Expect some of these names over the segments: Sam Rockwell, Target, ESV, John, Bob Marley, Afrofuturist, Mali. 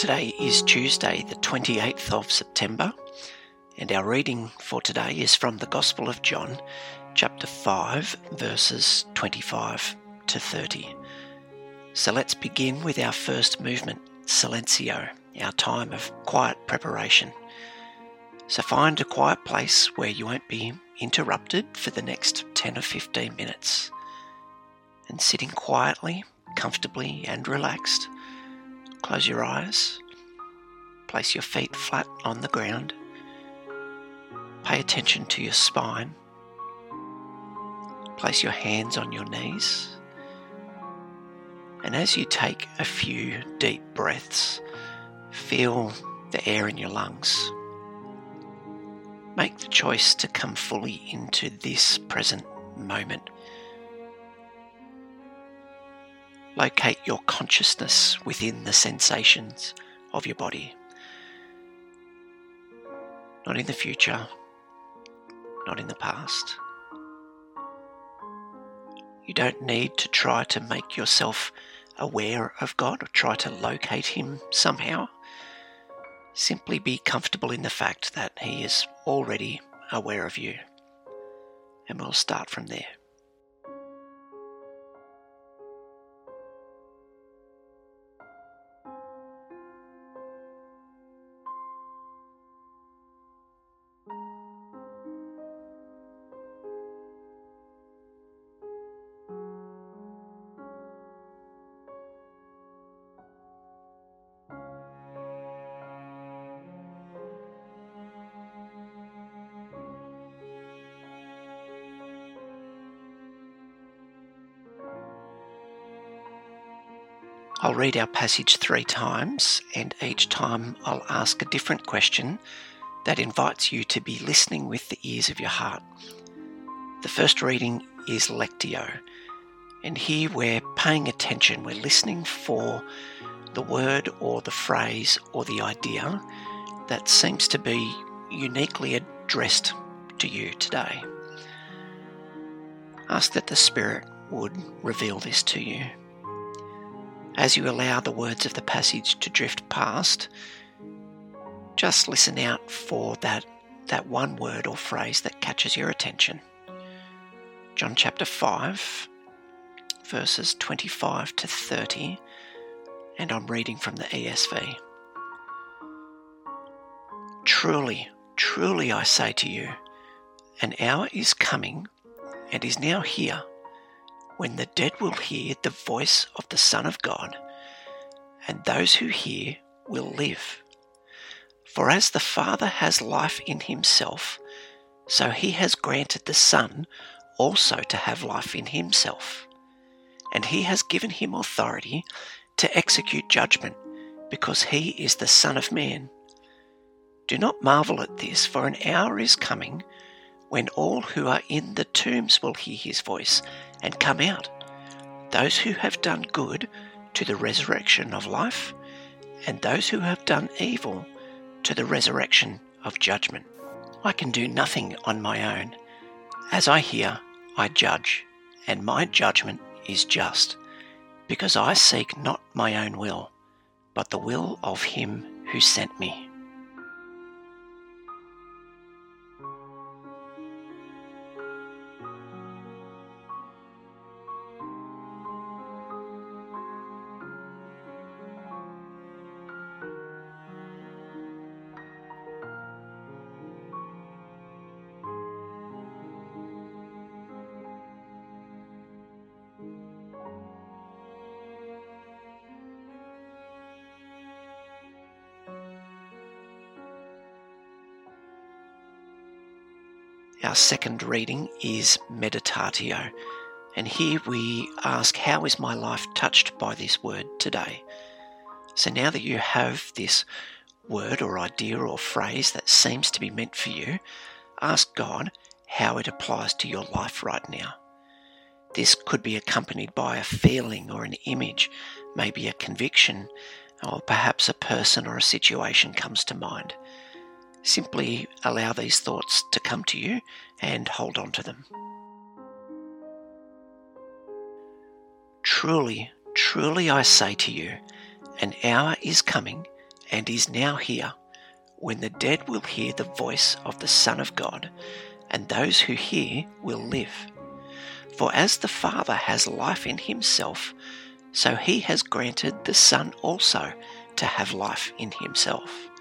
Today is Tuesday, the 28th of September, and our reading for today is from the Gospel of John, chapter 5, verses 25 to 30. So let's begin with our first movement, Silenzio, our time of quiet preparation. So find a quiet place where you won't be interrupted for the next 10 or 15 minutes. And sitting quietly, comfortably and relaxed, close your eyes, place your feet flat on the ground, pay attention to your spine, place your hands on your knees, and as you take a few deep breaths, feel the air in your lungs. Make the choice to come fully into this present moment. Locate your consciousness within the sensations of your body. Not in the future, not in the past. You don't need to try to make yourself aware of God or try to locate Him somehow. Simply be comfortable in the fact that He is already aware of you. And we'll start from there. I'll read our passage three times, and each time I'll ask a different question that invites you to be listening with the ears of your heart. The first reading is Lectio, and here we're paying attention, we're listening for the word or the phrase or the idea that seems to be uniquely addressed to you today. Ask that the Spirit would reveal this to you. As you allow the words of the passage to drift past, just listen out for that one word or phrase that catches your attention. John chapter 5, verses 25 to 30, and I'm reading from the ESV. Truly, truly I say to you, an hour is coming and is now here, when the dead will hear the voice of the Son of God, and those who hear will live. For as the Father has life in himself, so he has granted the Son also to have life in himself. And he has given him authority to execute judgment, because he is the Son of Man. Do not marvel at this, for an hour is coming when all who are in the tombs will hear his voice and come out, those who have done good to the resurrection of life, and those who have done evil to the resurrection of judgment. I can do nothing on my own. As I hear, I judge, and my judgment is just, because I seek not my own will, but the will of him who sent me. Our second reading is Meditatio, and here we ask, how is my life touched by this word today? So now that you have this word or idea or phrase that seems to be meant for you, ask God how it applies to your life right now. This could be accompanied by a feeling or an image, maybe a conviction, or perhaps a person or a situation comes to mind. Simply allow these thoughts to come to you and hold on to them. Truly, truly I say to you, an hour is coming and is now here, when the dead will hear the voice of the Son of God, and those who hear will live. For as the Father has life in himself, so he has granted the Son also to have life in himself.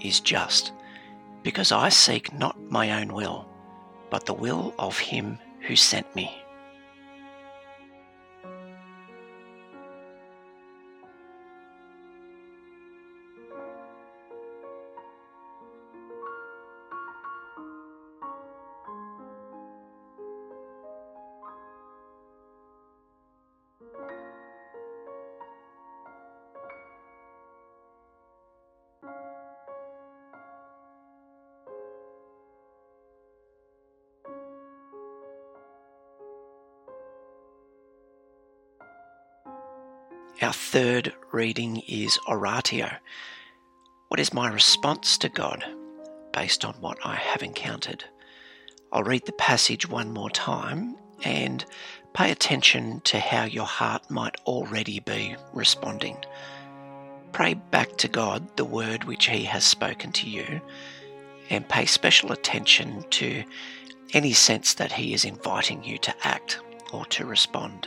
is just, because I seek not my own will, but the will of him who sent me. Our third reading is Oratio. What is my response to God based on what I have encountered? I'll read the passage one more time and pay attention to how your heart might already be responding. Pray back to God the word which he has spoken to you, and pay special attention to any sense that he is inviting you to act or to respond.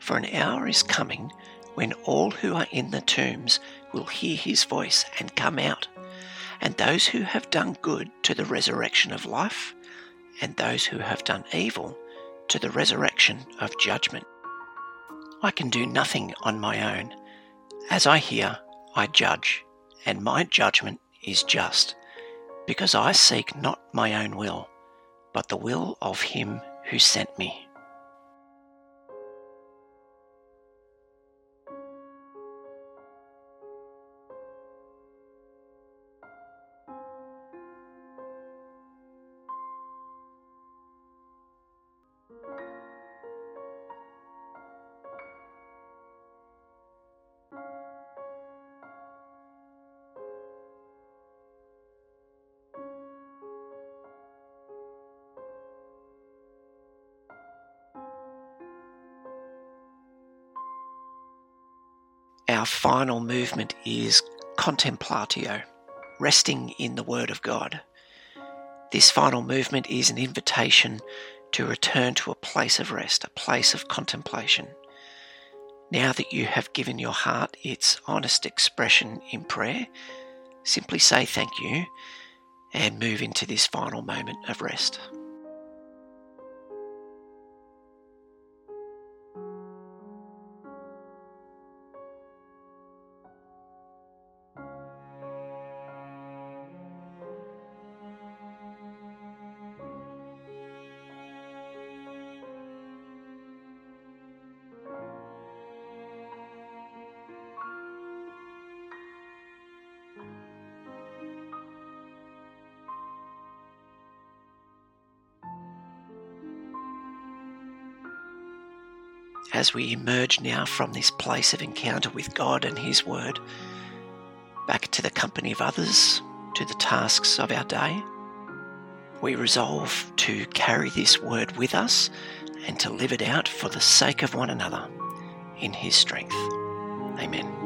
for an hour is coming when all who are in the tombs will hear his voice and come out, and those who have done good to the resurrection of life, and those who have done evil to the resurrection of judgment. I can do nothing on my own. As I hear, I judge, and my judgment is just, because I seek not my own will, but the will of him who sent me. Our final movement is Contemplatio, resting in the Word of God. This final movement is an invitation to return to a place of rest, a place of contemplation. Now that you have given your heart its honest expression in prayer, simply say thank you and move into this final moment of rest. As we emerge now from this place of encounter with God and his word, back to the company of others, to the tasks of our day, we resolve to carry this word with us and to live it out for the sake of one another in his strength. Amen.